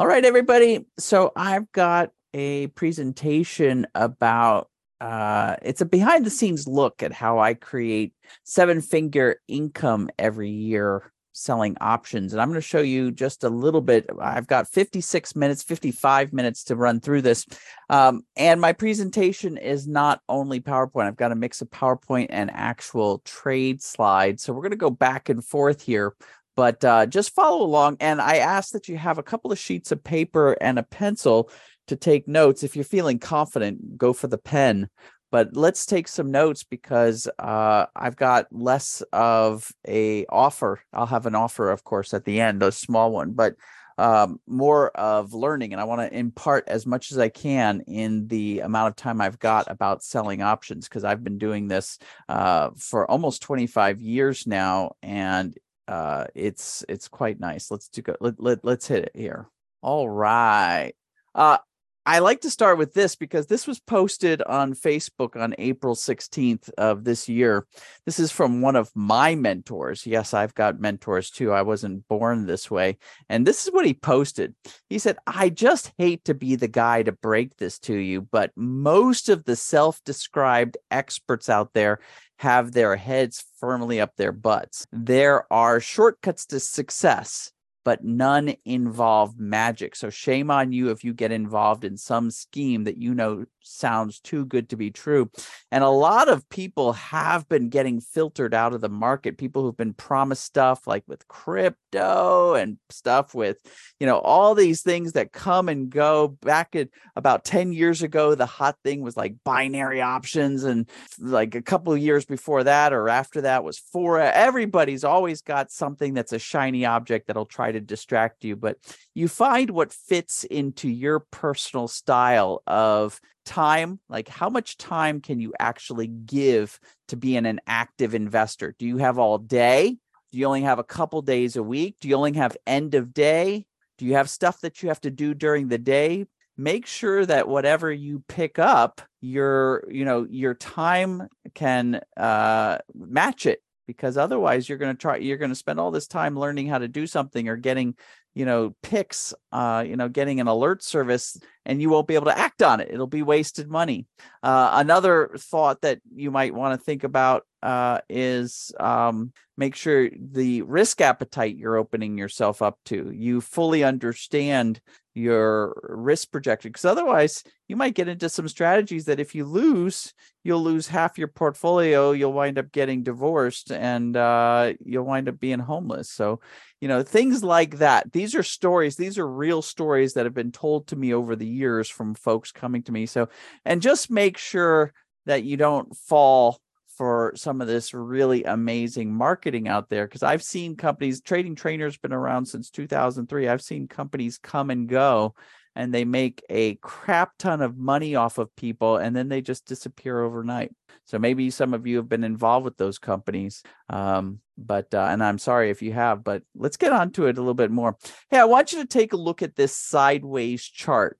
All right, everybody. So I've got a presentation about, it's a behind the scenes look at how I create seven-figure income every year selling options. And I'm going to show you just a little bit. I've got 55 minutes to run through this. And my presentation is not only PowerPoint. I've got a mix of PowerPoint and actual trade slides. So we're going to go back and forth here. But just follow along, and I ask that you have a couple of sheets of paper and a pencil to take notes. If you're feeling confident, go for the pen. But let's take some notes because I've got less of an offer. I'll have an offer, of course, at the end, a small one, but more of learning. And I want to impart as much as I can in the amount of time I've got about selling options, because I've been doing this for almost 25 years now, and it's quite nice. Let's hit it here. All right. I like to start with this because this was posted on Facebook on April 16th of this year. This is from one of my mentors. Yes, I've got mentors too. I wasn't born this way. And this is what he posted. He said, "I just hate to be the guy to break this to you, but most of the self-described experts out there have their heads firmly up their butts. There are shortcuts to success, but none involve magic. So shame on you if you get involved in some scheme that you know sounds too good to be true." And a lot of people have been getting filtered out of the market. People who've been promised stuff like with crypto and stuff with, you know, all these things that come and go. Back at about 10 years ago, the hot thing was like binary options, and like a couple of years before that or after that was Forex. Everybody's always got something that's a shiny object that'll try to distract you, but you find what fits into your personal style of time. Like, how much time can you actually give to being an active investor? Do you have all day? Do you only have a couple days a week? Do you only have end of day? Do you have stuff that you have to do during the day? Make sure that whatever you pick up, your time can match it, because otherwise you're going to spend all this time learning how to do something or getting, picks, getting an alert service, and you won't be able to act on it. It'll be wasted money. Another thought that you might want to think about is make sure the risk appetite you're opening yourself up to, you fully understand your risk projection, because otherwise you might get into some strategies that if you lose, you'll lose half your portfolio, you'll wind up getting divorced, and you'll wind up being homeless. So, things like that. These are stories. These are real stories that have been told to me over the years from folks coming to me. So, and just make sure that you don't fall for some of this really amazing marketing out there, because I've seen companies, Trading Trainer's been around since 2003. I've seen companies come and go, and they make a crap ton of money off of people, and then they just disappear overnight. So maybe some of you have been involved with those companies, and I'm sorry if you have, but let's get onto it a little bit more. Hey, I want you to take a look at this sideways chart.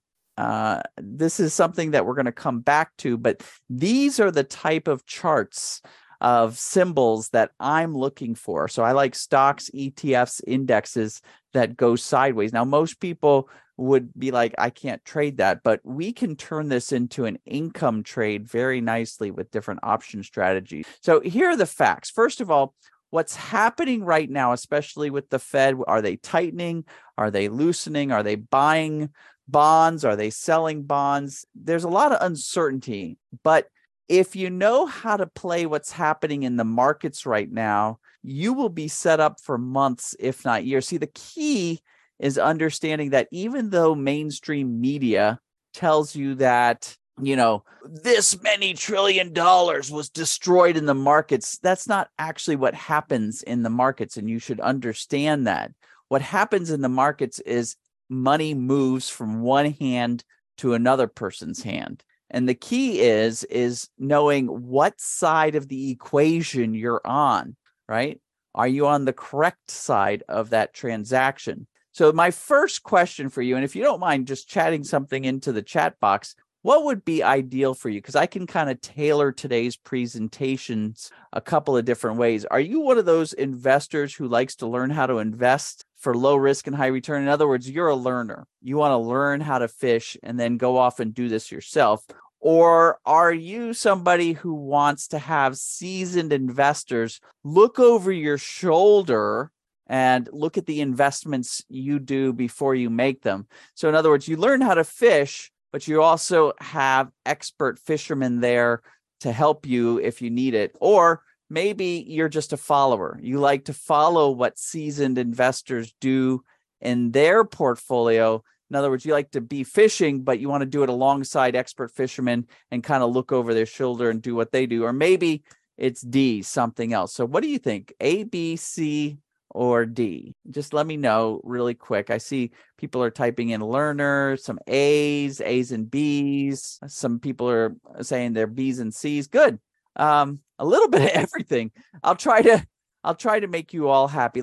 This is something that we're going to come back to, but these are the type of charts of symbols that I'm looking for. So I like stocks, ETFs, indexes that go sideways. Now, most people would be like, I can't trade that, but we can turn this into an income trade very nicely with different option strategies. So here are the facts. First of all, what's happening right now, especially with the Fed, are they tightening? Are they loosening? Are they buying bonds? Are they selling bonds? There's a lot of uncertainty, but if you know how to play what's happening in the markets right now, you will be set up for months, if not years. See, the key is understanding that even though mainstream media tells you that, this many trillion dollars was destroyed in the markets, that's not actually what happens in the markets, and you should understand that. What happens in the markets is money moves from one hand to another person's hand. And the key is knowing what side of the equation you're on, right? Are you on the correct side of that transaction? So my first question for you, and if you don't mind just chatting something into the chat box, what would be ideal for you? Because I can kind of tailor today's presentations a couple of different ways. Are you one of those investors who likes to learn how to invest for low risk and high return. In other words, you're a learner. You want to learn how to fish and then go off and do this yourself. Or are you somebody who wants to have seasoned investors look over your shoulder and look at the investments you do before you make them? So in other words, you learn how to fish, but you also have expert fishermen there to help you if you need it. Or maybe you're just a follower. You like to follow what seasoned investors do in their portfolio. In other words, you like to be fishing, but you want to do it alongside expert fishermen and kind of look over their shoulder and do what they do. Or maybe it's D, something else. So what do you think? A, B, C, or D? Just let me know really quick. I see people are typing in learner, some A's and B's. Some people are saying they're B's and C's. Good. A little bit of everything. I'll try to make you all happy.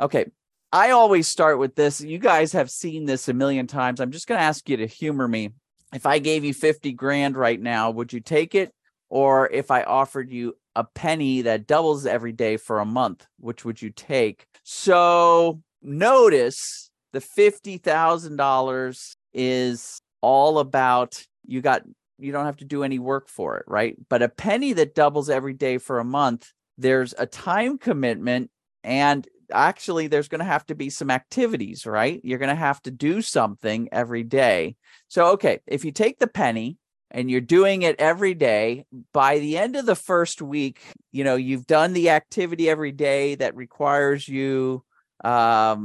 Okay. I always start with this. You guys have seen this a million times. I'm just going to ask you to humor me. If I gave you 50 grand right now, would you take it? Or if I offered you a penny that doubles every day for a month, which would you take? So notice the $50,000 is all about you don't have to do any work for it, right? But a penny that doubles every day for a month, there's a time commitment, and actually there's going to have to be some activities, right? You're going to have to do something every day. So, okay, if you take the penny and you're doing it every day, by the end of the first week, you've done the activity every day that requires you to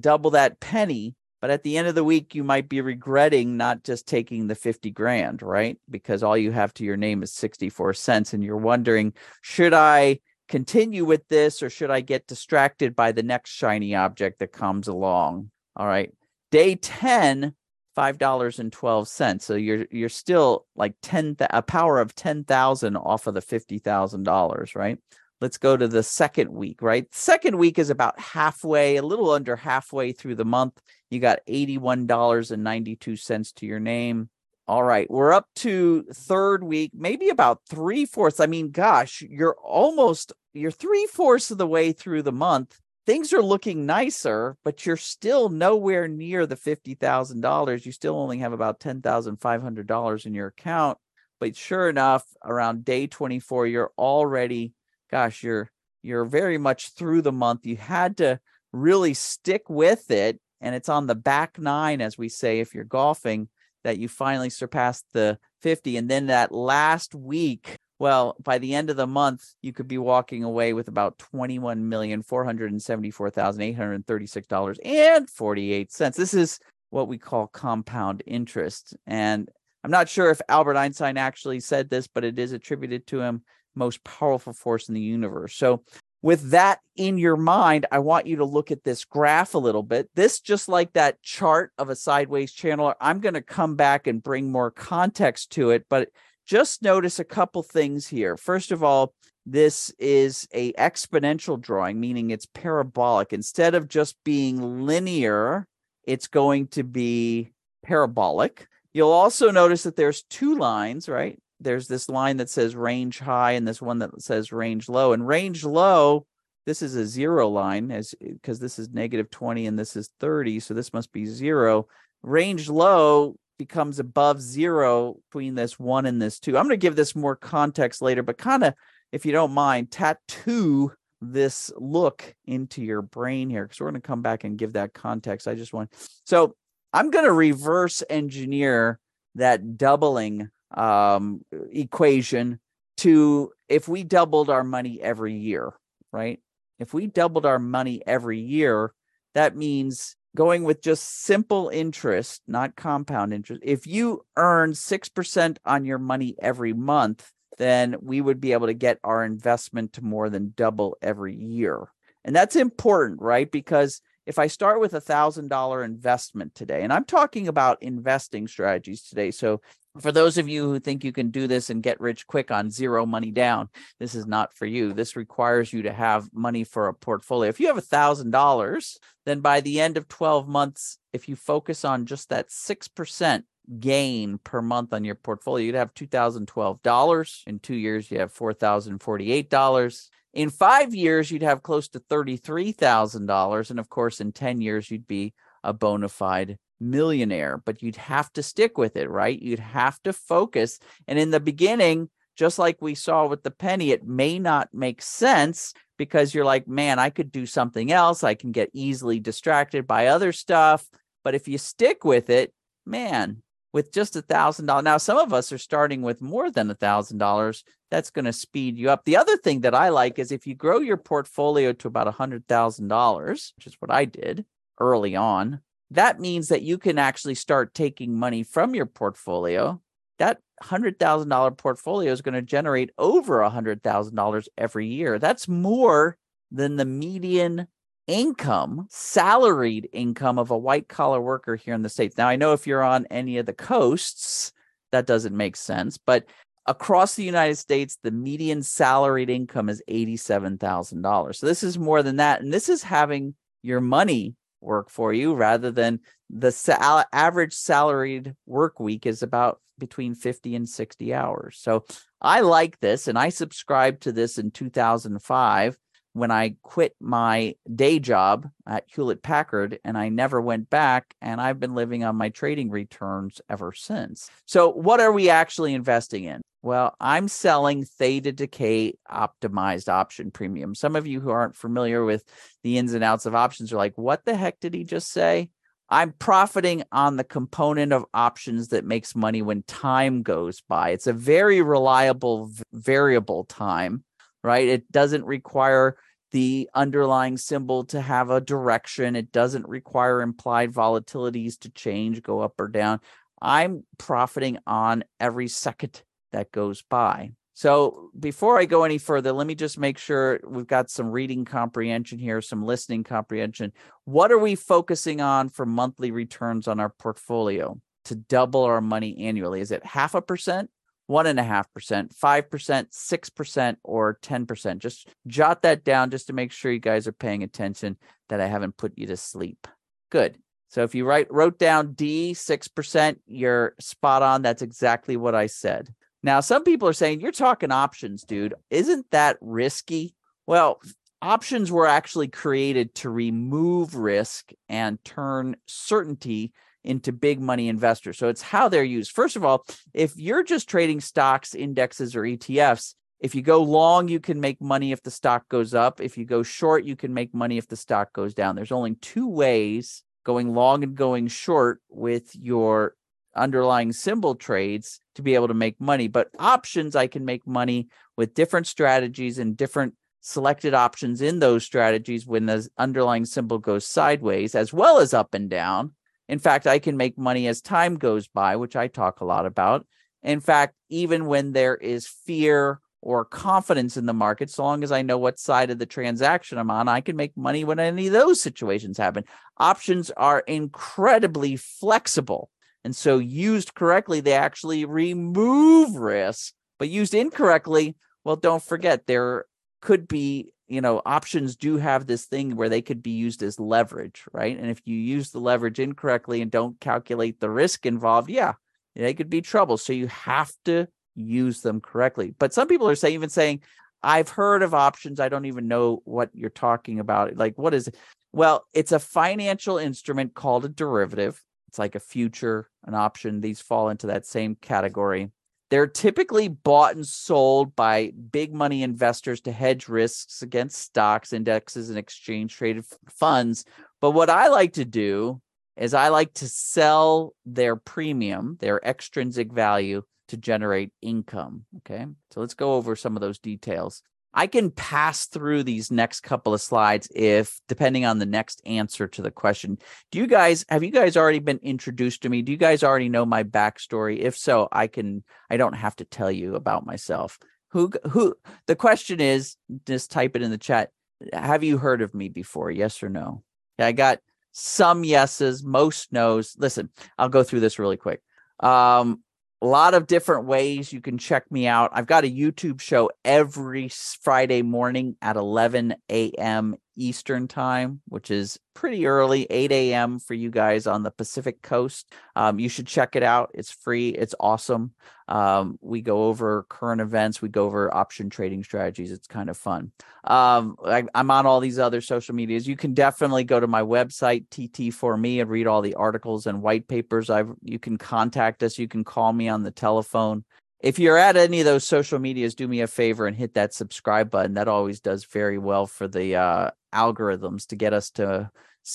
double that penny. But at the end of the week, you might be regretting not just taking the 50 grand, right? Because all you have to your name is 64 cents. And you're wondering, should I continue with this, or should I get distracted by the next shiny object that comes along? All right. Day 10, $5.12. So you're still like a power of 10,000 off of the $50,000, right? Let's go to the second week, right? Second week is about halfway, a little under halfway through the month. You got $81.92 to your name. All right, we're up to third week, maybe about 3/4. I mean, gosh, you're 3/4 of the way through the month. Things are looking nicer, but you're still nowhere near the $50,000. You still only have about $10,500 in your account. But sure enough, around day 24, you're already, gosh, you're very much through the month. You had to really stick with it, and it's on the back nine, as we say, if you're golfing, that you finally surpassed the 50. And then that last week, well, by the end of the month, you could be walking away with about $21,474,836.48. This is what we call compound interest. And I'm not sure if Albert Einstein actually said this, but it is attributed to him, most powerful force in the universe. So with that in your mind, I want you to look at this graph a little bit. This, just like that chart of a sideways channel, I'm going to come back and bring more context to it, but just notice a couple things here. First of all, this is a exponential drawing, meaning it's parabolic. Instead of just being linear, it's going to be parabolic. You'll also notice that there's two lines, right? There's this line that says range high and this one that says range low. And range low, this is a zero line, because this is -20 and this is 30, so this must be zero. Range low becomes above zero between this one and this two. I'm going to give this more context later, but kind of, if you don't mind, tattoo this look into your brain here, because we're going to come back and give that context. So I'm going to reverse engineer that doubling equation to, if we doubled our money every year, right? If we doubled our money every year, that means going with just simple interest, not compound interest. If you earn 6% on your money every month, then we would be able to get our investment to more than double every year. And that's important, right? Because if I start with $1,000 investment today, and I'm talking about investing strategies today. So for those of you who think you can do this and get rich quick on zero money down, this is not for you. This requires you to have money for a portfolio. If you have $1,000, then by the end of 12 months, if you focus on just that 6% gain per month on your portfolio, you'd have $2,012. In 2 years, you have $4,048. In 5 years, you'd have close to $33,000. And of course, in 10 years, you'd be a bona fide millionaire, but you'd have to stick with it, right? You'd have to focus. And in the beginning, just like we saw with the penny, it may not make sense because you're like, man, I could do something else. I can get easily distracted by other stuff. But if you stick with it, man, with just $1,000. Now, some of us are starting with more than $1,000. That's going to speed you up. The other thing that I like is if you grow your portfolio to about $100,000, which is what I did early on, that means that you can actually start taking money from your portfolio. That $100,000 portfolio is going to generate over $100,000 every year. That's more than the median income, salaried income of a white-collar worker here in the States. Now, I know if you're on any of the coasts, that doesn't make sense, but across the United States, the median salaried income is $87,000. So this is more than that. And this is having your money work for you rather than the average salaried work week is about between 50 and 60 hours. So I like this, and I subscribed to this in 2005 when I quit my day job at Hewlett Packard, and I never went back, and I've been living on my trading returns ever since. So what are we actually investing in? Well, I'm selling theta decay optimized option premium. Some of you who aren't familiar with the ins and outs of options are like, what the heck did he just say? I'm profiting on the component of options that makes money when time goes by. It's a very reliable variable time, right? It doesn't require the underlying symbol to have a direction. It doesn't require implied volatilities to change, go up or down. I'm profiting on every second that goes by. So before I go any further, let me just make sure we've got some reading comprehension here, some listening comprehension. What are we focusing on for monthly returns on our portfolio to double our money annually? Is it 0.5%? 1.5%, 5%, 6%, or 10%. Just jot that down just to make sure you guys are paying attention that I haven't put you to sleep. Good. So if you wrote down D, 6%, you're spot on. That's exactly what I said. Now, some people are saying, you're talking options, dude. Isn't that risky? Well, options were actually created to remove risk and turn certainty into big money investors. So it's how they're used. First of all, if you're just trading stocks, indexes, or ETFs, if you go long, you can make money if the stock goes up. If you go short, you can make money if the stock goes down. There's only two ways, going long and going short with your underlying symbol trades, to be able to make money. But options, I can make money with different strategies and different selected options in those strategies when the underlying symbol goes sideways as well as up and down. In fact, I can make money as time goes by, which I talk a lot about. In fact, even when there is fear or confidence in the market, so long as I know what side of the transaction I'm on, I can make money when any of those situations happen. Options are incredibly flexible. And so used correctly, they actually remove risk, but used incorrectly, well, don't forget, there could be, options do have this thing where they could be used as leverage, right? And if you use the leverage incorrectly and don't calculate the risk involved, yeah, they could be trouble. So you have to use them correctly. But some people are saying, I've heard of options. I don't even know what you're talking about. Like, what is it? Well, it's a financial instrument called a derivative. It's like a future, an option. These fall into that same category. They're typically bought and sold by big money investors to hedge risks against stocks, indexes, and exchange-traded funds. But what I like to do is I like to sell their premium, their extrinsic value, to generate income. Okay, so let's go over some of those details. I can pass through these next couple of slides depending on the next answer to the question. Have you guys already been introduced to me? Do you guys already know my backstory? If so, I don't have to tell you about myself. The question is, just type it in the chat. Have you heard of me before? Yes or no? I got some yeses, most no's. Listen, I'll go through this really quick. A lot of different ways you can check me out. I've got a YouTube show every Friday morning at 11 a.m. Eastern time, which is pretty early, 8 a.m. for you guys on the Pacific Coast. You should check it out. It's free. It's awesome. We go over current events. We go over option trading strategies. It's kind of fun. I'm on all these other social medias. You can definitely go to my website, TT4Me, and read all the articles and white papers. You can contact us. You can call me on the telephone. If you're at any of those social medias, do me a favor and hit that subscribe button. That always does very well for the algorithms to get us to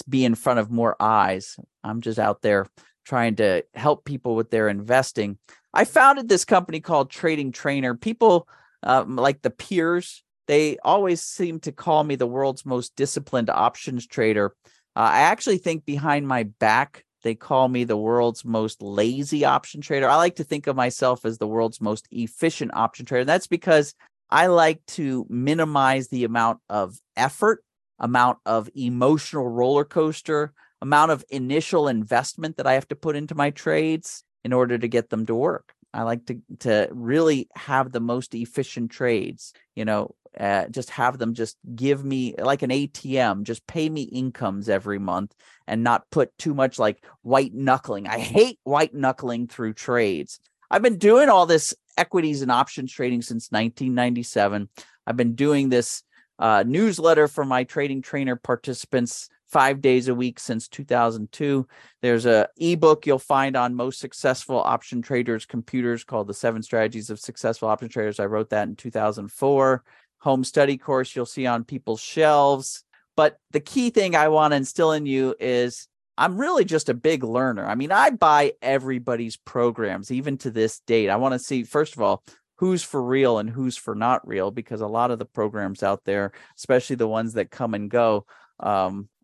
be in front of more eyes. I'm just out there trying to help people with their investing. I founded this company called Trading Trainer. People like the peers, they always seem to call me the world's most disciplined options trader. I actually think behind my back, they call me the world's most lazy option trader. I like to think of myself as the world's most efficient option trader. That's because I like to minimize the amount of effort, amount of emotional roller coaster, amount of initial investment that I have to put into my trades in order to get them to work. I like to really have the most efficient trades, just have them just give me like an ATM, just pay me incomes every month and not put too much like white knuckling. I hate white knuckling through trades. I've been doing all this equities and options trading since 1997. I've been doing this newsletter for my Trading Trainer participants 5 days a week since 2002. There's an ebook you'll find on most successful option traders' computers called The 7 Strategies of Successful Option Traders. I wrote that in 2004. Home study course you'll see on people's shelves. But the key thing I want to instill in you is I'm really just a big learner. I mean, I buy everybody's programs, even to this date. I want to see, first of all, who's for real and who's for not real, because a lot of the programs out there, especially the ones that come and go,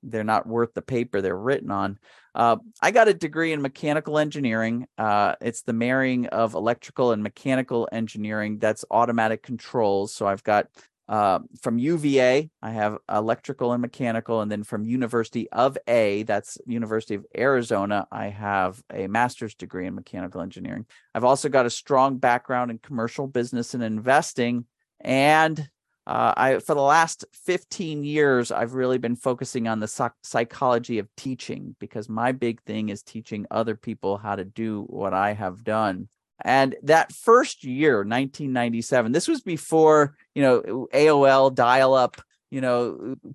they're not worth the paper they're written on. I got a degree in mechanical engineering. It's the marrying of electrical and mechanical engineering. That's automatic controls. So I've got from UVA, I have electrical and mechanical. And then from University of that's University of Arizona, I have a master's degree in mechanical engineering. I've also got a strong background in commercial business and investing. And for the last 15 years, I've really been focusing on the psychology of teaching, because my big thing is teaching other people how to do what I have done. And that first year, 1997, this was before, AOL, dial-up,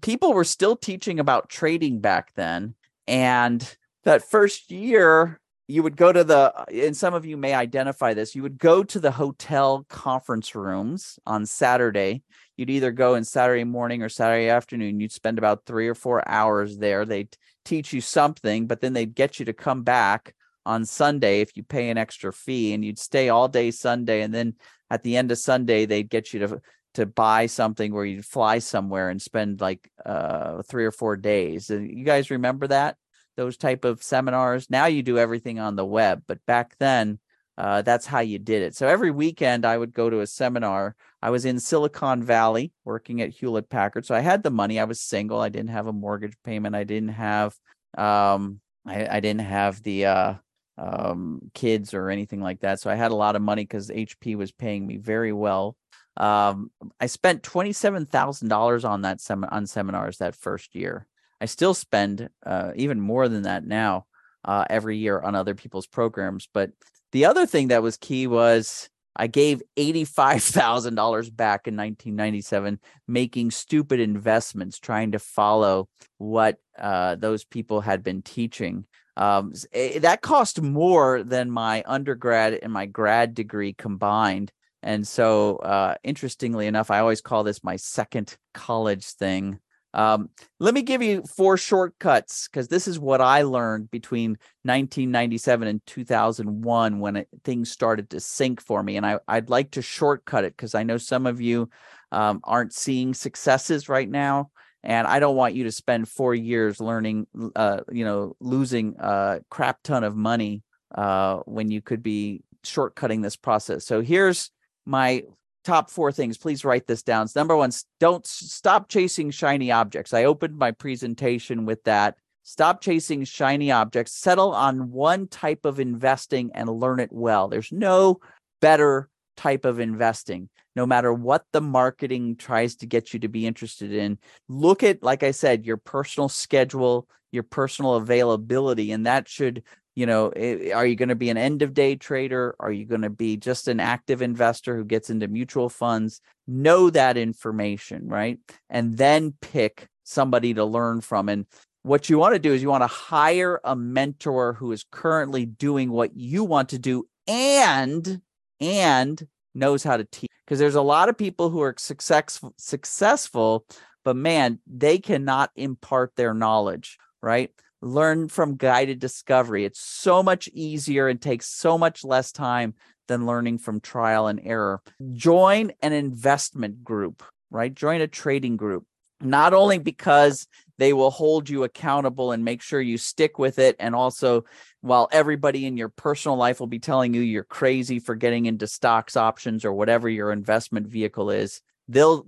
people were still teaching about trading back then. And that first year, you would go to and some of you may identify this, you would go to the hotel conference rooms on Saturday. You'd either go in Saturday morning or Saturday afternoon. You'd spend about 3 or 4 hours there. They'd teach you something, but then they'd get you to come back on Sunday if you pay an extra fee, and you'd stay all day Sunday. And then at the end of Sunday, they'd get you to buy something where you'd fly somewhere and spend like 3 or 4 days. You guys remember that? Those type of seminars. Now you do everything on the web, but back then that's how you did it. So every weekend I would go to a seminar. I was in Silicon Valley working at Hewlett Packard. So I had the money. I was single. I didn't have a mortgage payment. I didn't have I didn't have the kids or anything like that. So I had a lot of money because HP was paying me very well. I spent $27,000 on that on seminars that first year. I still spend even more than that now every year on other people's programs. But the other thing that was key was I gave $85,000 back in 1997, making stupid investments, trying to follow what those people had been teaching. That cost more than my undergrad and my grad degree combined. And so interestingly enough, I always call this my second college thing. Let me give you 4 shortcuts, because this is what I learned between 1997 and 2001 when things started to sink for me. And I'd like to shortcut it because I know some of you aren't seeing successes right now. And I don't want you to spend 4 years learning, losing a crap ton of money when you could be shortcutting this process. So here's my top 4 things. Please write this down. It's number 1, don't stop chasing shiny objects. I opened my presentation with that. Stop chasing shiny objects. Settle on one type of investing and learn it well. There's no better type of investing, no matter what the marketing tries to get you to be interested in. Look at, like I said, your personal schedule, your personal availability, and that should, you know, are you going to be an end of day trader? Are you going to be just an active investor who gets into mutual funds? Know that information, right? And then pick somebody to learn from. And what you want to do is you want to hire a mentor who is currently doing what you want to do and knows how to teach. Because there's a lot of people who are successful, but man, they cannot impart their knowledge, right? Learn from guided discovery. It's so much easier and takes so much less time than learning from trial and error. Join an investment group, right? Join a trading group, not only because they will hold you accountable and make sure you stick with it. And also, while everybody in your personal life will be telling you you're crazy for getting into stocks, options, or whatever your investment vehicle is, they'll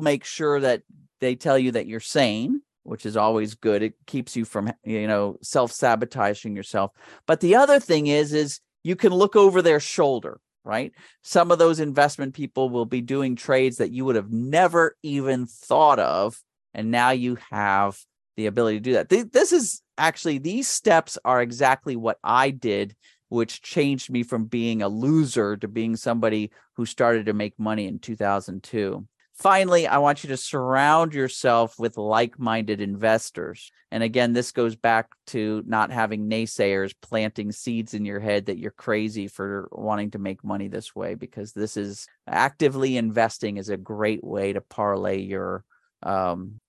make sure that they tell you that you're sane, which is always good. It keeps you from, you know, self-sabotaging yourself. But the other thing is you can look over their shoulder, right? Some of those investment people will be doing trades that you would have never even thought of. And now you have the ability to do that. This is actually, these steps are exactly what I did, which changed me from being a loser to being somebody who started to make money in 2002. Finally, I want you to surround yourself with like-minded investors. And again, this goes back to not having naysayers planting seeds in your head that you're crazy for wanting to make money this way, because this is actively investing is a great way to parlay your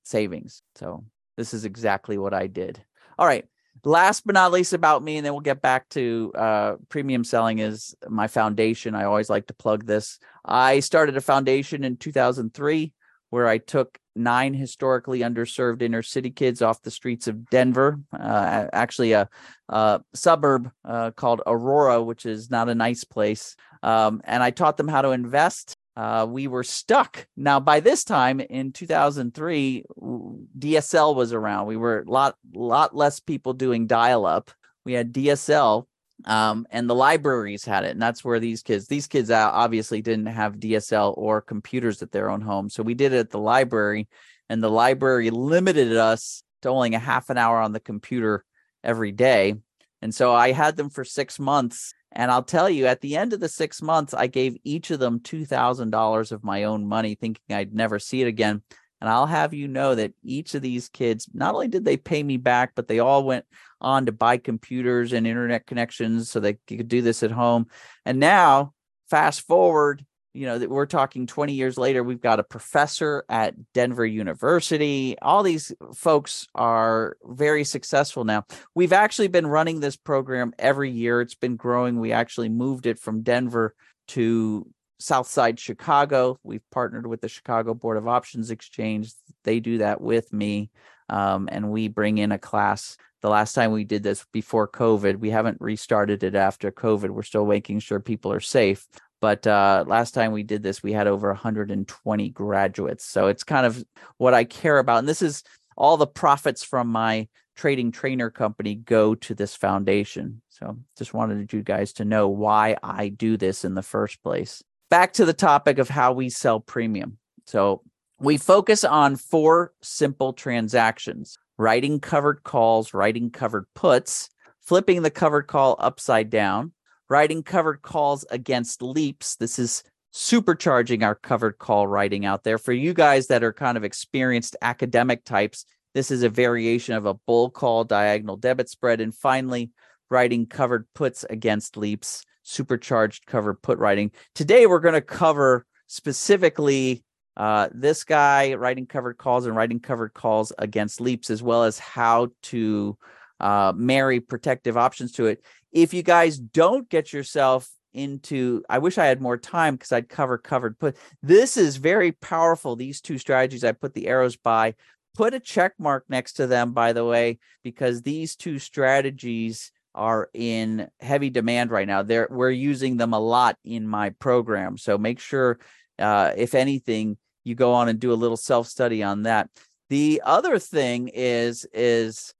savings. So this is exactly what I did. All right. Last but not least about me, and then we'll get back to premium selling is my foundation. I always like to plug this. I started a foundation in 2003 where I took 9 historically underserved inner city kids off the streets of Denver, actually a suburb called Aurora, which is not a nice place. And I taught them how to invest. We were stuck. Now, by this time in 2003, DSL was around. We were a lot less people doing dial-up. We had DSL, and the libraries had it. And that's where these kids obviously didn't have DSL or computers at their own home. So we did it at the library, and the library limited us to only a half an hour on the computer every day. And so I had them for 6 months. And I'll tell you, at the end of the 6 months, I gave each of them $2,000 of my own money, thinking I'd never see it again. And I'll have you know that each of these kids, not only did they pay me back, but they all went on to buy computers and internet connections so they could do this at home. And now, fast forward, you know, that we're talking 20 years later, we've got a professor at Denver University. All these folks are very successful now. We've actually been running this program every year. It's been growing. We actually moved it from Denver to Southside Chicago. We've partnered with the Chicago Board of Options Exchange. They do that with me. And we bring in a class. The last time we did this before COVID, we haven't restarted it after COVID. We're still making sure people are safe. But last time we did this, we had over 120 graduates. So it's kind of what I care about. And this is all the profits from my Trading Trainer company go to this foundation. So just wanted you guys to know why I do this in the first place. Back to the topic of how we sell premium. So we focus on 4 simple transactions: writing covered calls, writing covered puts, flipping the covered call upside down, writing covered calls against leaps. This is supercharging our covered call writing out there. For you guys that are kind of experienced academic types, this is a variation of a bull call diagonal debit spread. And finally, writing covered puts against leaps, supercharged covered put writing. Today, we're going to cover specifically this guy, writing covered calls and writing covered calls against leaps, as well as how to marry protective options to it. If you guys don't get yourself into, I wish I had more time because I'd cover covered put. This is very powerful. These 2 strategies, I put the arrows by, put a check mark next to them, by the way, because these 2 strategies are in heavy demand right now. We're using them a lot in my program. So make sure, if anything, you go on and do a little self-study on that. The other thing is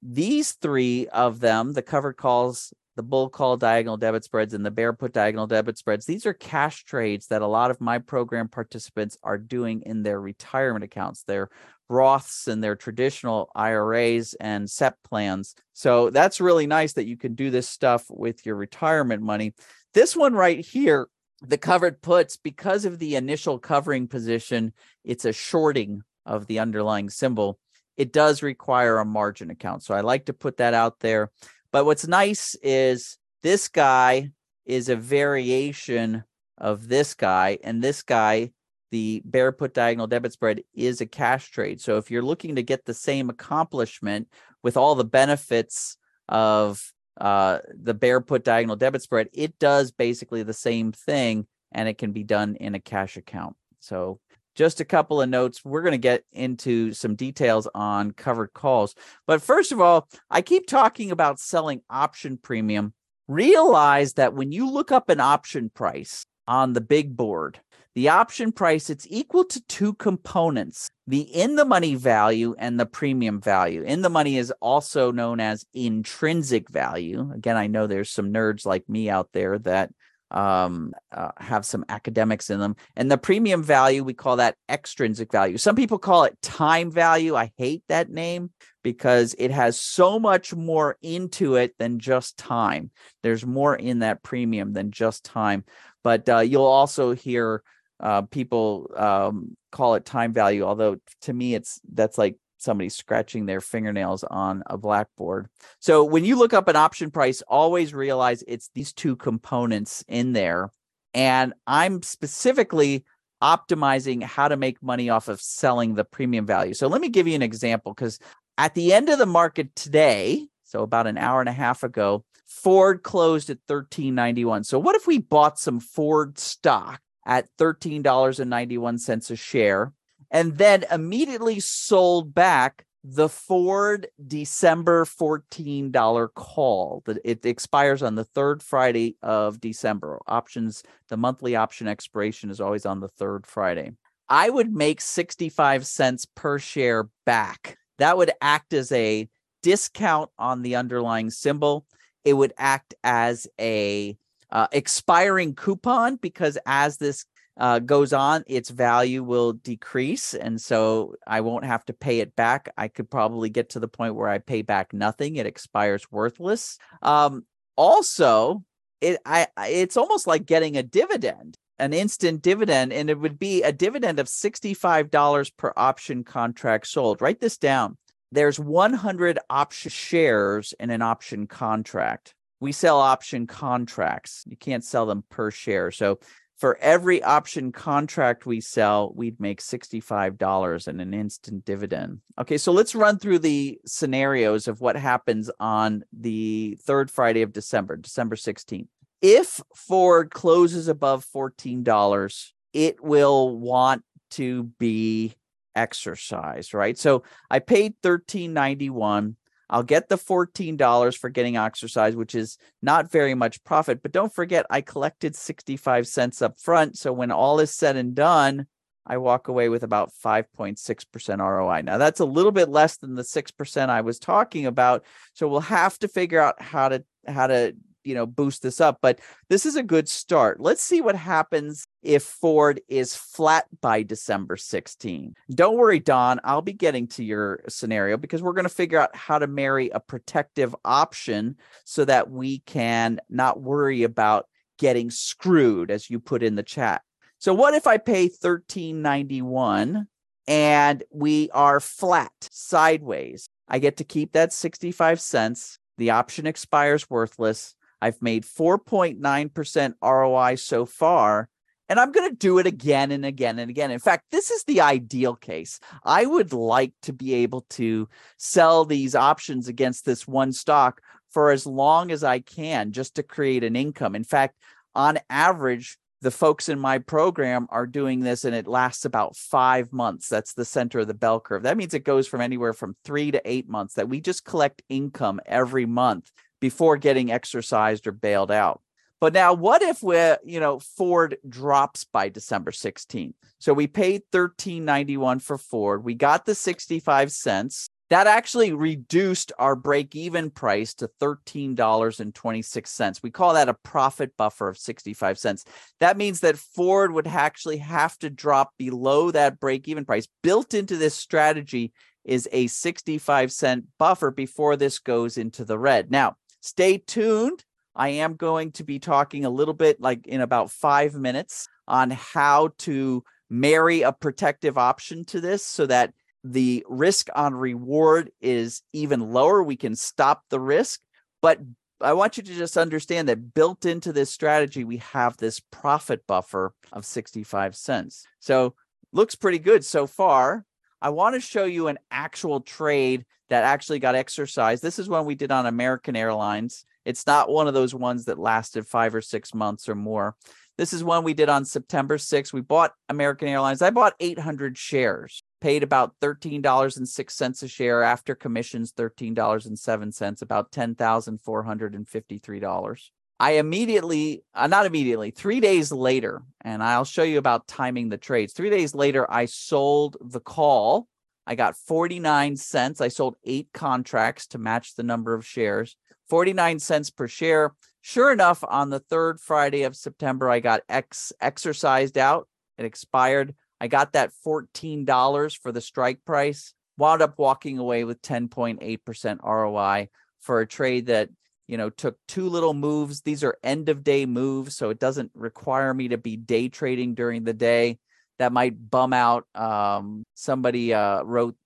these 3 of them, the covered calls, the bull call diagonal debit spreads and the bear put diagonal debit spreads. These are cash trades that a lot of my program participants are doing in their retirement accounts, their Roths and their traditional IRAs and SEP plans. So that's really nice that you can do this stuff with your retirement money. This one right here, the covered puts, because of the initial covering position, it's a shorting of the underlying symbol. It does require a margin account. So I like to put that out there. But what's nice is this guy is a variation of this guy. And this guy, the bear put diagonal debit spread, is a cash trade. So if you're looking to get the same accomplishment with all the benefits of the bear put diagonal debit spread, it does basically the same thing, and it can be done in a cash account. So just a couple of notes. We're going to get into some details on covered calls. But first of all, I keep talking about selling option premium. Realize that when you look up an option price on the big board, the option price, it's equal to two components, the in-the-money value and the premium value. In-the-money is also known as intrinsic value. Again, I know there's some nerds like me out there that have some academics in them. And the premium value, we call that extrinsic value. Some people call it time value. I hate that name because it has so much more into it than just time. There's more in that premium than just time. But you'll also hear people call it time value, although to me, that's like somebody scratching their fingernails on a blackboard. So when you look up an option price, always realize it's these two components in there. And I'm specifically optimizing how to make money off of selling the premium value. So let me give you an example, because at the end of the market today, so about an hour and a half ago, Ford closed at $13.91. So what if we bought some Ford stock at $13.91 a share, and then immediately sold back the Ford December $14 call? It expires on the third Friday of December. Options, the monthly option expiration is always on the third Friday. I would make 65 cents per share back. That would act as a discount on the underlying symbol. It would act as a expiring coupon, because as this goes on, its value will decrease. And so I won't have to pay it back. I could probably get to the point where I pay back nothing. It expires worthless. Also, it's almost like getting a dividend, an instant dividend, and it would be a dividend of $65 per option contract sold. Write this down. There's 100 option shares in an option contract. We sell option contracts. You can't sell them per share. So for every option contract we sell, we'd make $65 in an instant dividend. Okay, so let's run through the scenarios of what happens on the third Friday of December, December 16th. If Ford closes above $14, it will want to be exercised, right? So I paid $13.91. I'll get the $14 for getting exercise, which is not very much profit. But don't forget, I collected 65 cents up front. So when all is said and done, I walk away with about 5.6% ROI. Now, that's a little bit less than the 6% I was talking about. So we'll have to figure out how to boost this up. But this is a good start. Let's see what happens if Ford is flat by December 16. Don't worry, Don, I'll be getting to your scenario, because we're going to figure out how to marry a protective option so that we can not worry about getting screwed, as you put in the chat. So what if I pay $13.91 and we are flat sideways? I get to keep that 65 cents. The option expires worthless. I've made 4.9% ROI so far, and I'm going to do it again and again and again. In fact, this is the ideal case. I would like to be able to sell these options against this one stock for as long as I can, just to create an income. In fact, on average, the folks in my program are doing this, and it lasts about 5 months. That's the center of the bell curve. That means it goes from anywhere from 3 to 8 months that we just collect income every month before getting exercised or bailed out. But now what if Ford drops by December 16th? So we paid $13.91 for Ford. We got the 65 cents. That actually reduced our break-even price to $13.26. We call that a profit buffer of 65 cents. That means that Ford would actually have to drop below that break-even price. Built into this strategy is a 65-cent buffer before this goes into the red. Now, stay tuned. I am going to be talking a little bit, like in about 5 minutes, on how to marry a protective option to this so that the risk on reward is even lower. We can stop the risk, but I want you to just understand that built into this strategy, we have this profit buffer of 65 cents. So looks pretty good so far. I want to show you an actual trade that actually got exercised. This is one we did on American Airlines. It's not one of those ones that lasted 5 or 6 months or more. This is one we did on September 6th. We bought American Airlines. I bought 800 shares, paid about $13.06 a share after commissions, $13.07, about $10,453. I immediately, not immediately, 3 days later, and I'll show you about timing the trades. 3 days later, I sold the call. I got 49 cents. I sold 8 contracts to match the number of shares, 49 cents per share. Sure enough, on the third Friday of September, I got exercised out. It expired. I got that $14 for the strike price, wound up walking away with 10.8% ROI for a trade that, you know, took 2 little moves. These are end of day moves, so it doesn't require me to be day trading during the day. That might bum out. Somebody wrote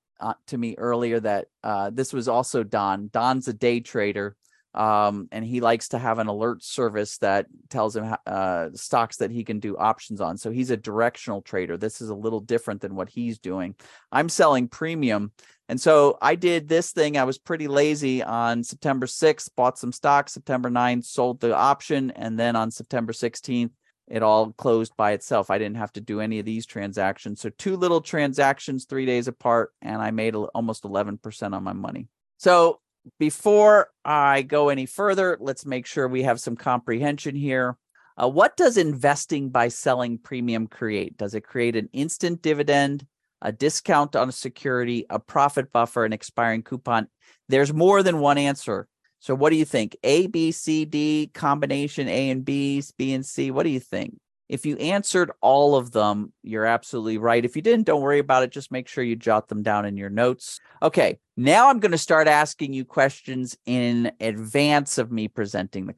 to me earlier that this was also Don. Don's a day trader, and he likes to have an alert service that tells him stocks that he can do options on. So he's a directional trader. This is a little different than what he's doing. I'm selling premium. And so I did this thing. I was pretty lazy on September 6th, bought some stocks, September 9th, sold the option. And then on September 16th, it all closed by itself. I didn't have to do any of these transactions. So 2 little transactions, 3 days apart, and I made almost 11% on my money. So before I go any further, let's make sure we have some comprehension here. What does investing by selling premium create? Does it create an instant dividend, a discount on a security, a profit buffer, an expiring coupon? There's more than one answer. So what do you think? A, B, C, D, combination A and B, B and C. What do you think? If you answered all of them, you're absolutely right. If you didn't, don't worry about it. Just make sure you jot them down in your notes. Okay, now I'm going to start asking you questions in advance of me presenting the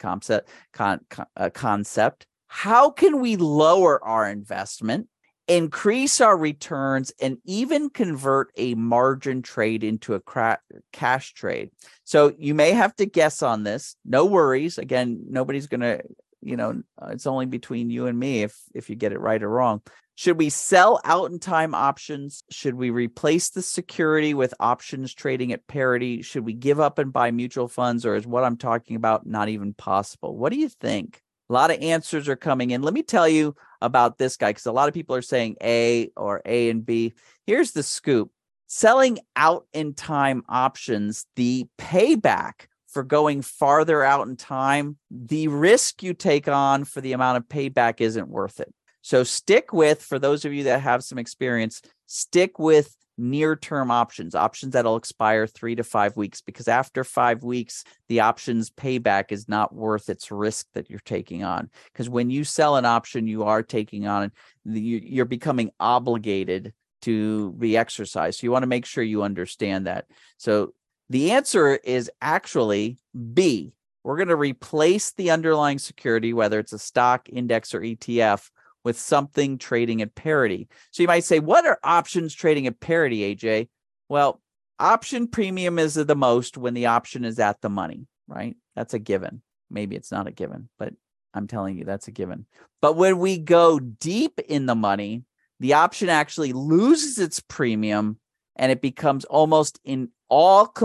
concept. How can we lower our investment, increase our returns, and even convert a margin trade into a cash trade? So you may have to guess on this. No worries. Again, nobody's going to, you know, it's only between you and me if you get it right or wrong. Should we sell out in time options? Should we replace the security with options trading at parity? Should we give up and buy mutual funds? Or is what I'm talking about not even possible? What do you think? A lot of answers are coming in. Let me tell you about this guy, because a lot of people are saying A or A and B. Here's the scoop. Selling out in time options, the payback for going farther out in time, the risk you take on for the amount of payback isn't worth it. So stick with, for those of you that have some experience, stick with near-term options, options that'll expire 3 to 5 weeks, because after 5 weeks, the option's payback is not worth its risk that you're taking on. Because when you sell an option, you are taking on, you're becoming obligated to be exercised. So you want to make sure you understand that. So the answer is actually B. We're going to replace the underlying security, whether it's a stock, index, or ETF, with something trading at parity. So you might say, what are options trading at parity, AJ? Well, option premium is the most when the option is at the money, right? That's a given. Maybe it's not a given, but I'm telling you that's a given. But when we go deep in the money, the option actually loses its premium and it becomes almost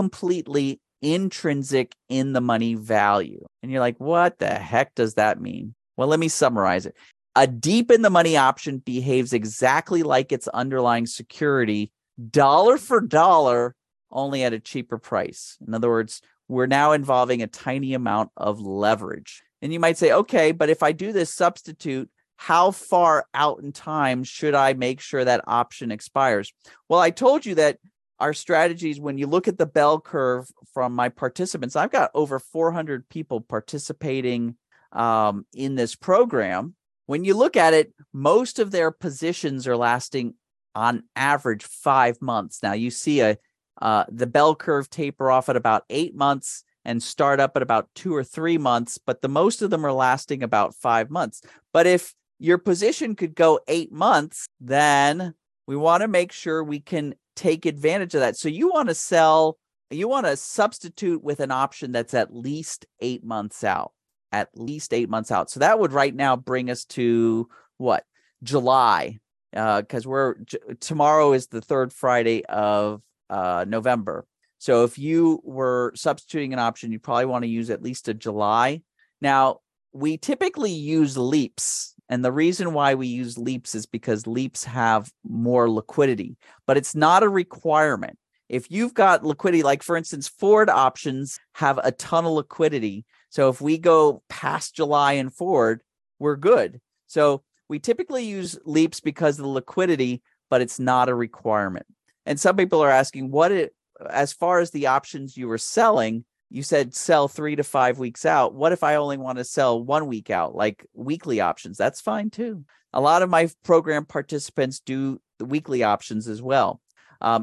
completely intrinsic in the money value. And you're like, what the heck does that mean? Well, let me summarize it. A deep in the money option behaves exactly like its underlying security, dollar for dollar, only at a cheaper price. In other words, we're now involving a tiny amount of leverage. And you might say, okay, but if I do this substitute, how far out in time should I make sure that option expires? Well, I told you that our strategies, when you look at the bell curve from my participants, I've got over 400 people participating in this program. When you look at it, most of their positions are lasting on average 5 months. Now you see the bell curve taper off at about 8 months and start up at about 2 or 3 months, but the most of them are lasting about 5 months. But if your position could go 8 months, then we want to make sure we can take advantage of that. So you want to substitute with an option that's at least 8 months out, So that would right now bring us to what? July, because tomorrow is the third Friday of November. So if you were substituting an option, you probably want to use at least a July. Now, we typically use leaps. And the reason why we use leaps is because leaps have more liquidity, but it's not a requirement. If you've got liquidity, like for instance, forward options have a ton of liquidity. So if we go past July and forward, we're good. So we typically use leaps because of the liquidity, but it's not a requirement. And some people are asking, as far as the options you were selling, you said sell 3 to 5 weeks out. What if I only want to sell 1 week out, like weekly options? That's fine too. A lot of my program participants do the weekly options as well.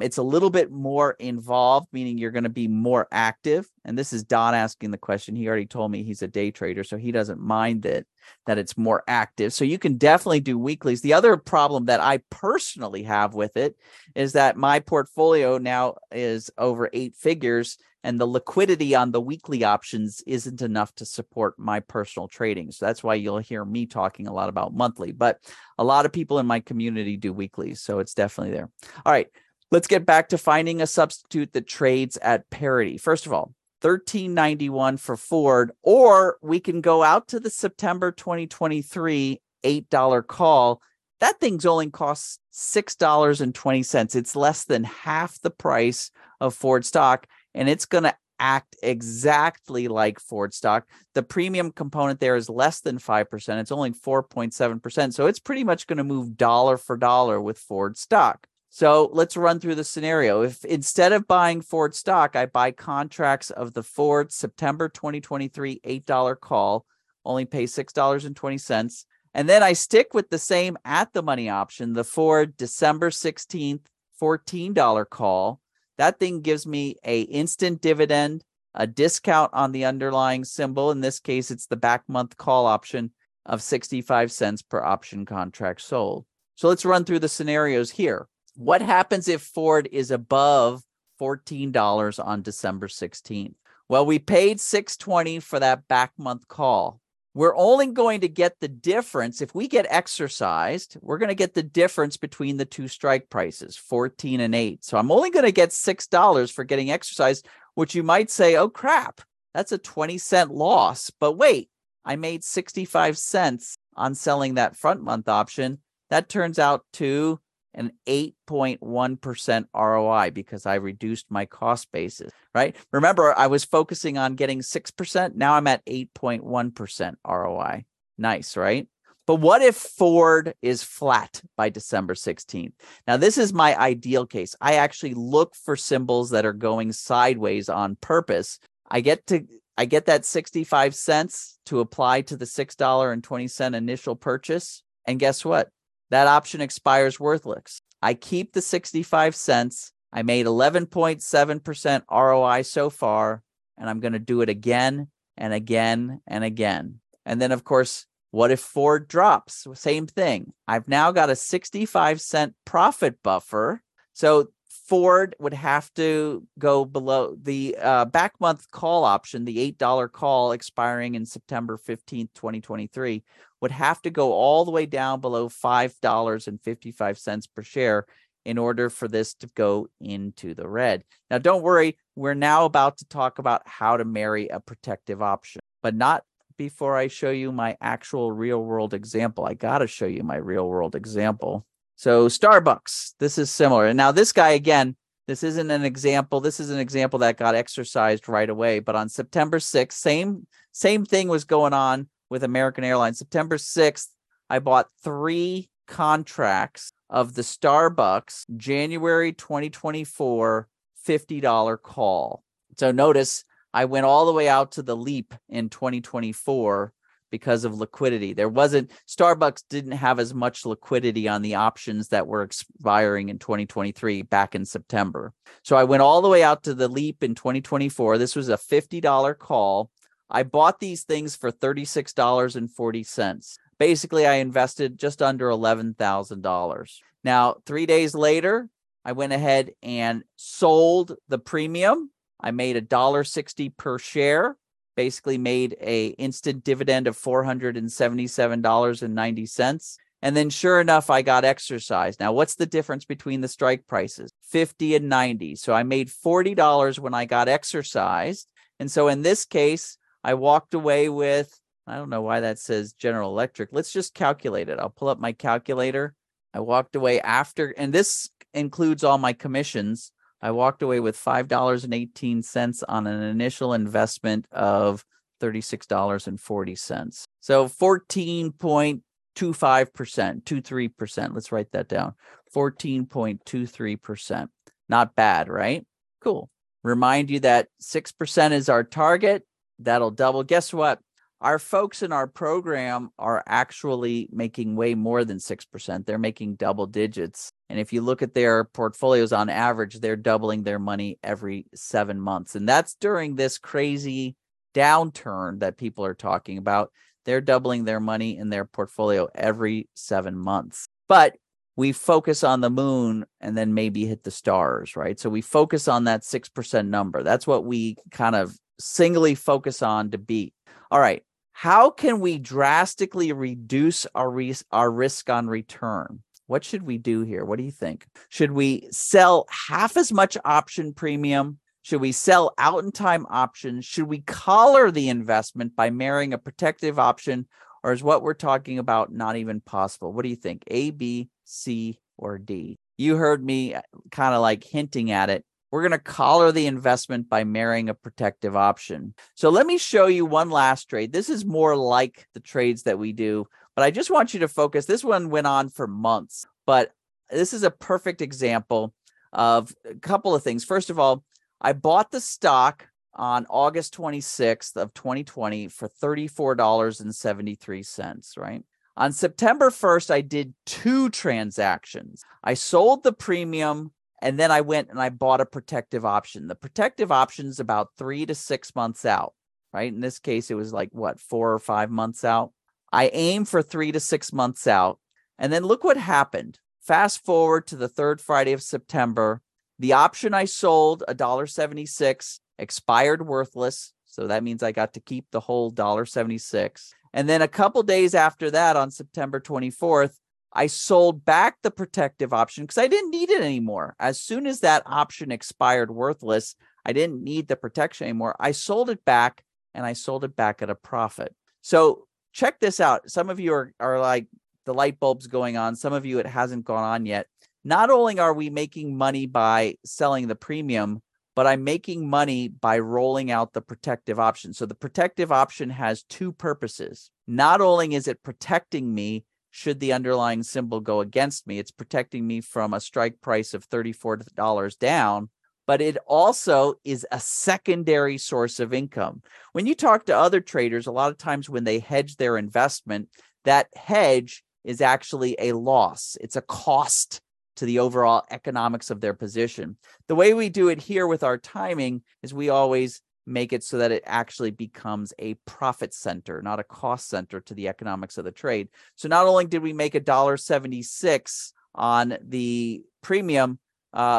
It's a little bit more involved, meaning you're going to be more active. And this is Don asking the question. He already told me he's a day trader, so he doesn't mind that it's more active. So you can definitely do weeklies. The other problem that I personally have with it is that my portfolio now is over 8 figures, and the liquidity on the weekly options isn't enough to support my personal trading. So that's why you'll hear me talking a lot about monthly. But a lot of people in my community do weeklies, so it's definitely there. All right. Let's get back to finding a substitute that trades at parity. First of all, $13.91 for Ford, or we can go out to the September 2023 $8 call. That thing's only costs $6.20. It's less than half the price of Ford stock, and it's going to act exactly like Ford stock. The premium component there is less than 5%. It's only 4.7%. So it's pretty much going to move dollar for dollar with Ford stock. So let's run through the scenario. If instead of buying Ford stock, I buy contracts of the Ford September 2023 $8 call, only pay $6.20, and then I stick with the same at-the-money option, the Ford December 16th $14 call. That thing gives me an instant dividend, a discount on the underlying symbol. In this case, it's the back-month call option of 65 cents per option contract sold. So let's run through the scenarios here. What happens if Ford is above $14 on December 16th? Well, we paid $6.20 for that back month call. We're only going to get the difference. If we get exercised, we're going to get the difference between the two strike prices, 14 and 8. So I'm only going to get $6 for getting exercised, which you might say, oh, crap, that's a 20-cent loss. But wait, I made 65 cents on selling that front month option. That turns out to an 8.1% ROI because I reduced my cost basis, right? Remember, I was focusing on getting 6%. Now I'm at 8.1% ROI. Nice, right? But what if Ford is flat by December 16th? Now, this is my ideal case. I actually look for symbols that are going sideways on purpose. I get that 65 cents to apply to the $6.20 initial purchase. And guess what? That option expires worthless. I keep the 65 cents. I made 11.7% ROI so far, and I'm going to do it again and again and again. And then, of course, what if Ford drops? Same thing. I've now got a 65-cent profit buffer. So Ford would have to go below the back month call option, the $8 call expiring in September 15th, 2023, would have to go all the way down below $5.55 per share in order for this to go into the red. Now, don't worry. We're now about to talk about how to marry a protective option, but not before I show you my actual real-world example. I got to show you my real-world example. So Starbucks, this is similar. And now this guy, again, this isn't an example. This is an example that got exercised right away. But on September 6th, same thing was going on with American Airlines. September 6th, I bought three contracts of the Starbucks January 2024 $50 call. So notice I went all the way out to the leap in 2024 because of liquidity. Starbucks didn't have as much liquidity on the options that were expiring in 2023 back in September. So I went all the way out to the leap in 2024. This was a $50 call. I bought these things for $36.40. Basically, I invested just under $11,000. Now, 3 days later, I went ahead and sold the premium. I made $1.60 per share, basically made an instant dividend of $477.90. And then sure enough, I got exercised. Now, what's the difference between the strike prices? 50 and 90. So I made $40 when I got exercised. And so in this case, I walked away with, I don't know why that says General Electric. Let's just calculate it. I'll pull up my calculator. I walked away after, and this includes all my commissions. I walked away with $5.18 on an initial investment of $36.40. So 14.25%, 23%. Let's write that down. 14.23%. Not bad, right? Cool. Remind you that 6% is our target. That'll double. Guess what? Our folks in our program are actually making way more than 6%. They're making double digits. And if you look at their portfolios on average, they're doubling their money every 7 months. And that's during this crazy downturn that people are talking about. They're doubling their money in their portfolio every 7 months. But we focus on the moon and then maybe hit the stars, right? So we focus on that 6% number. That's what we kind of singly focus on to beat. All right. How can we drastically reduce our risk on return? What should we do here? What do you think? Should we sell half as much option premium? Should we sell out in time options? Should we collar the investment by marrying a protective option? Or is what we're talking about not even possible? What do you think? A, B, C, or D? You heard me kind of like hinting at it. We're going to collar the investment by marrying a protective option. So let me show you one last trade. This is more like the trades that we do, but I just want you to focus. This one went on for months, but this is a perfect example of a couple of things. First of all, I bought the stock on August 26th of 2020 for $34.73, right? On September 1st, I did two transactions. I sold the premium, and then I went and I bought a protective option. The protective option is about 3 to 6 months out, right? In this case, it was like, 4 or 5 months out. I aim for 3 to 6 months out. And then look what happened. Fast forward to the third Friday of September. The option I sold, $1.76, expired worthless. So that means I got to keep the whole $1.76. And then a couple days after that, on September 24th, I sold back the protective option because I didn't need it anymore. As soon as that option expired worthless, I didn't need the protection anymore. I sold it back, and I sold it back at a profit. So check this out. Some of you are like, the light bulb's going on. Some of you, it hasn't gone on yet. Not only are we making money by selling the premium, but I'm making money by rolling out the protective option. So the protective option has two purposes. Not only is it protecting me should the underlying symbol go against me, it's protecting me from a strike price of $34 down, but it also is a secondary source of income. When you talk to other traders, a lot of times when they hedge their investment, that hedge is actually a loss. It's a cost to the overall economics of their position. The way we do it here with our timing is we always make it so that it actually becomes a profit center, not a cost center to the economics of the trade. So not only did we make $1.76 on the premium,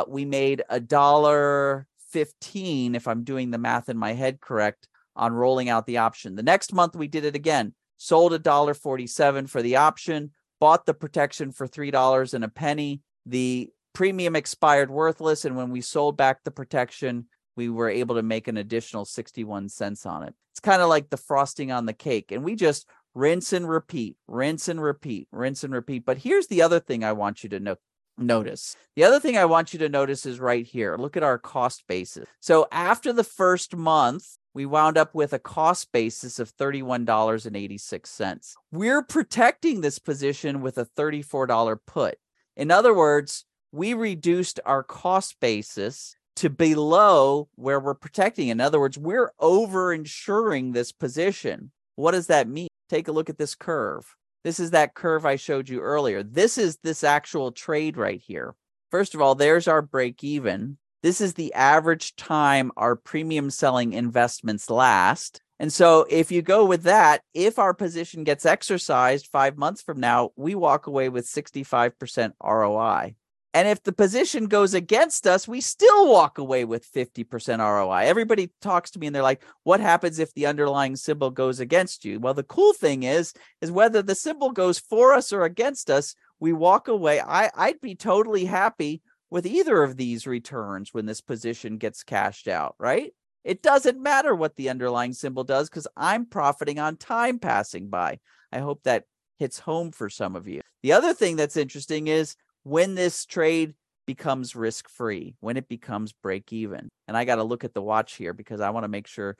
we made $1.15, if I'm doing the math in my head correct, on rolling out the option. The next month we did it again, sold $1.47 for the option, bought the protection for $3.01. The premium expired worthless, and when we sold back the protection, we were able to make an additional 61 cents on it. It's kind of like the frosting on the cake. And we just rinse and repeat, rinse and repeat, rinse and repeat. But here's the other thing I want you to notice. The other thing I want you to notice is right here. Look at our cost basis. So after the first month, we wound up with a cost basis of $31.86. We're protecting this position with a $34 put. In other words, we reduced our cost basis to below where we're protecting. In other words, we're over-insuring this position. What does that mean? Take a look at this curve. This is that curve I showed you earlier. This is this actual trade right here. First of all, there's our break even. This is the average time our premium selling investments last. And so if you go with that, if our position gets exercised 5 months from now, we walk away with 65% ROI. And if the position goes against us, we still walk away with 50% ROI. Everybody talks to me and they're like, what happens if the underlying symbol goes against you? Well, the cool thing is whether the symbol goes for us or against us, we walk away. I'd be totally happy with either of these returns when this position gets cashed out, right? It doesn't matter what the underlying symbol does because I'm profiting on time passing by. I hope that hits home for some of you. The other thing that's interesting is when this trade becomes risk-free, when it becomes break-even. And I got to look at the watch here because I want to make sure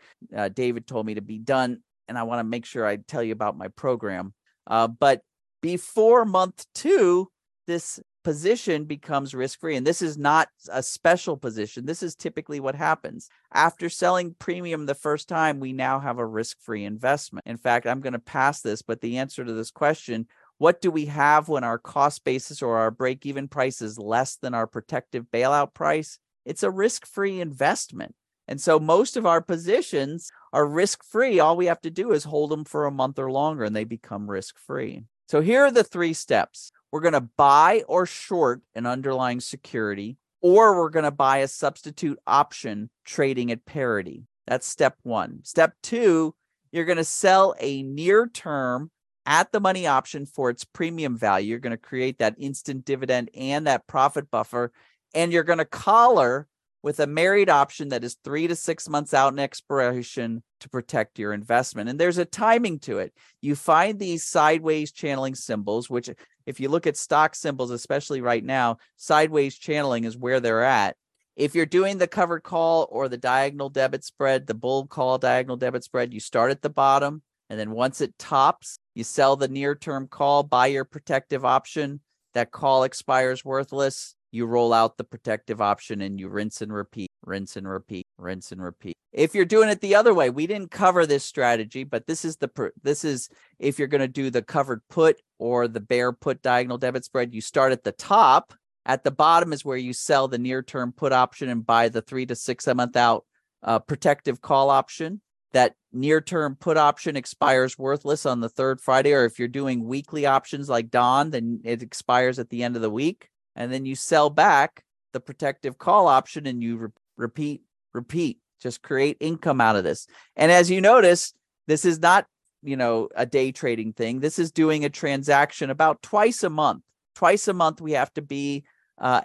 David told me to be done, and I want to make sure I tell you about my program. But before month two, this position becomes risk-free. And this is not a special position. This is typically what happens. After selling premium the first time, we now have a risk-free investment. In fact, I'm going to pass this, but the answer to this question, what do we have when our cost basis or our break-even price is less than our protective bailout price? It's a risk-free investment. And so most of our positions are risk-free. All we have to do is hold them for a month or longer and they become risk-free. So here are the three steps. We're going to buy or short an underlying security, or we're going to buy a substitute option trading at parity. That's step one. Step two, you're going to sell a near-term at-the-money option for its premium value. You're going to create that instant dividend and that profit buffer, and you're going to collar with a married option that is 3 to 6 months out in expiration to protect your investment. And there's a timing to it. You find these sideways channeling symbols, which if you look at stock symbols, especially right now, sideways channeling is where they're at. If you're doing the covered call or the diagonal debit spread, the bull call diagonal debit spread, you start at the bottom. And then once it tops, you sell the near-term call, buy your protective option. That call expires worthless. You roll out the protective option and you rinse and repeat, rinse and repeat, rinse and repeat. If you're doing it the other way, we didn't cover this strategy, but this is if you're going to do the covered put or the bear put diagonal debit spread, you start at the top. At the bottom is where you sell the near-term put option and buy the 3 to 6 month out protective call option. That near-term put option expires worthless on the third Friday, or if you're doing weekly options like Don, then it expires at the end of the week. And then you sell back the protective call option and you repeat, just create income out of this. And as you notice, this is not, a day trading thing. This is doing a transaction about twice a month. Twice a month, we have to be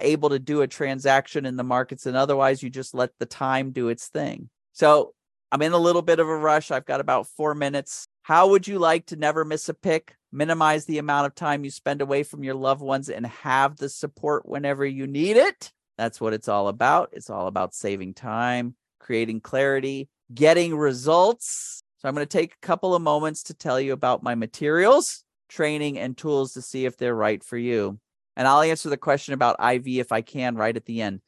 able to do a transaction in the markets, and otherwise you just let the time do its thing. So I'm in a little bit of a rush. I've got about 4 minutes. How would you like to never miss a pick, minimize the amount of time you spend away from your loved ones, and have the support whenever you need it? That's what it's all about. It's all about saving time, creating clarity, getting results. So I'm going to take a couple of moments to tell you about my materials, training, and tools to see if they're right for you. And I'll answer the question about IV if I can right at the end.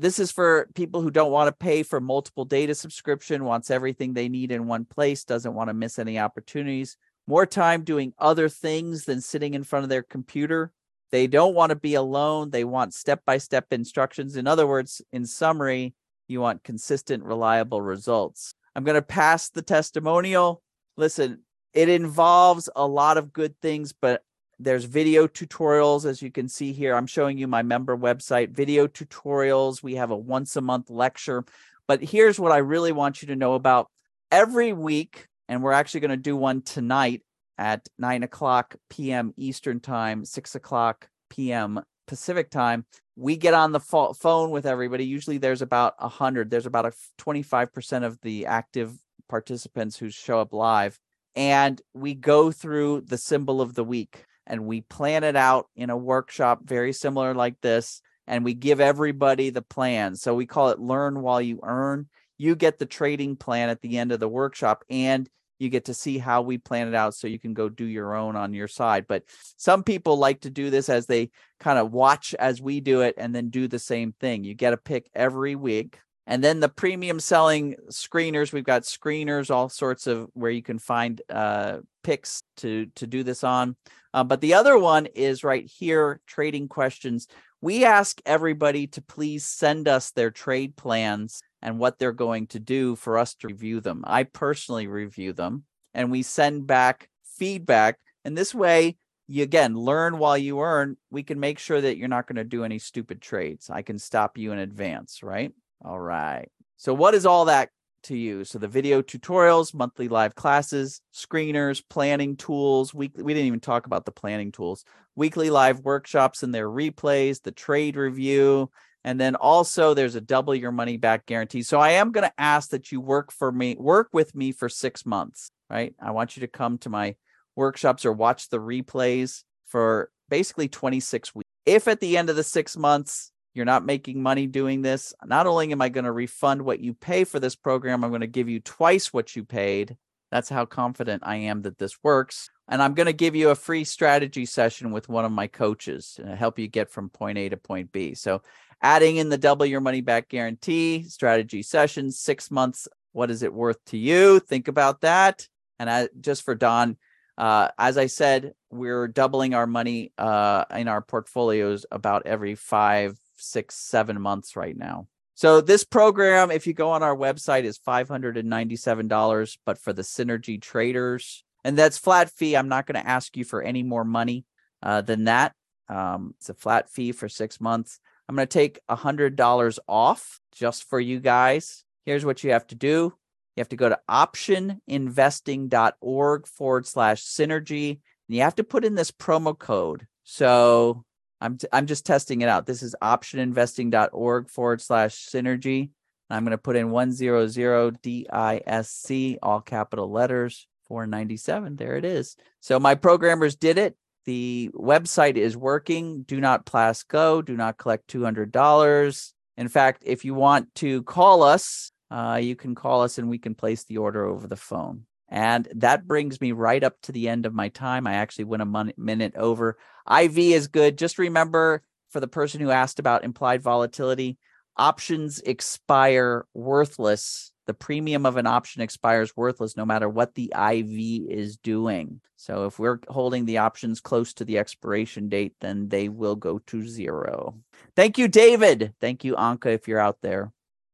This is for people who don't want to pay for multiple data subscription, wants everything they need in one place, doesn't want to miss any opportunities, more time doing other things than sitting in front of their computer. They don't want to be alone. They want step-by-step instructions. In other words, in summary, you want consistent, reliable results. I'm going to pass the testimonial. Listen, it involves a lot of good things, but there's video tutorials, as you can see here. I'm showing you my member website, video tutorials. We have a once a month lecture. But here's what I really want you to know about. Every week, and we're actually going to do one tonight at 9 o'clock p.m. Eastern Time, 6 o'clock p.m. Pacific Time, we get on the phone with everybody. Usually there's about 100. There's about a 25% of the active participants who show up live. And we go through the symbol of the week. And we plan it out in a workshop very similar like this, and we give everybody the plan. So we call it Learn While You Earn. you get the trading plan at the end of the workshop, and you get to see how we plan it out so you can go do your own on your side. But some people like to do this as they kind of watch as we do it and then do the same thing. You get a pick every week. And then the premium selling screeners, we've got screeners, all sorts of where you can find picks to do this on. But the other one is right here, trading questions. We ask everybody to please send us their trade plans and what they're going to do for us to review them. I personally review them, and we send back feedback. And this way, you again, learn while you earn. We can make sure that you're not going to do any stupid trades. I can stop you in advance, right? All right. So what is all that to you? So the video tutorials, monthly live classes, screeners, planning tools, weekly, we didn't even talk about the planning tools, weekly live workshops and their replays, the trade review, and then also there's a double your money back guarantee. So I am going to ask that you work with me for 6 months, right? I want you to come to my workshops or watch the replays for basically 26 weeks. If at the end of the 6 months, you're not making money doing this, not only am I going to refund what you pay for this program, I'm going to give you twice what you paid. That's how confident I am that this works. And I'm going to give you a free strategy session with one of my coaches to help you get from point A to point B. So adding in the double your money back guarantee, strategy sessions, 6 months, what is it worth to you? Think about that. And just for Don, as I said, we're doubling our money in our portfolios about every 5, 6, 7 months right now. So this program, if you go on our website, is $597, but for the Synergy Traders, and that's flat fee. I'm not going to ask you for any more money than that. It's a flat fee for 6 months. I'm going to take $100 off just for you guys. Here's what you have to do. You have to go to optioninvesting.org /synergy, and you have to put in this promo code. So I'm just testing it out. This is optioninvesting.org /synergy. I'm going to put in 100DISC, all capital letters, 497. There it is. So my programmers did it. The website is working. Do not pass go. Do not collect $200. In fact, if you want to call us, you can call us and we can place the order over the phone. And that brings me right up to the end of my time. I actually went a minute over. IV is good. Just remember, for the person who asked about implied volatility, options expire worthless. The premium of an option expires worthless no matter what the IV is doing. So if we're holding the options close to the expiration date, then they will go to zero. Thank you, David. Thank you, Anka, if you're out there.